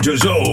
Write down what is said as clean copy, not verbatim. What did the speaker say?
Badger Zone.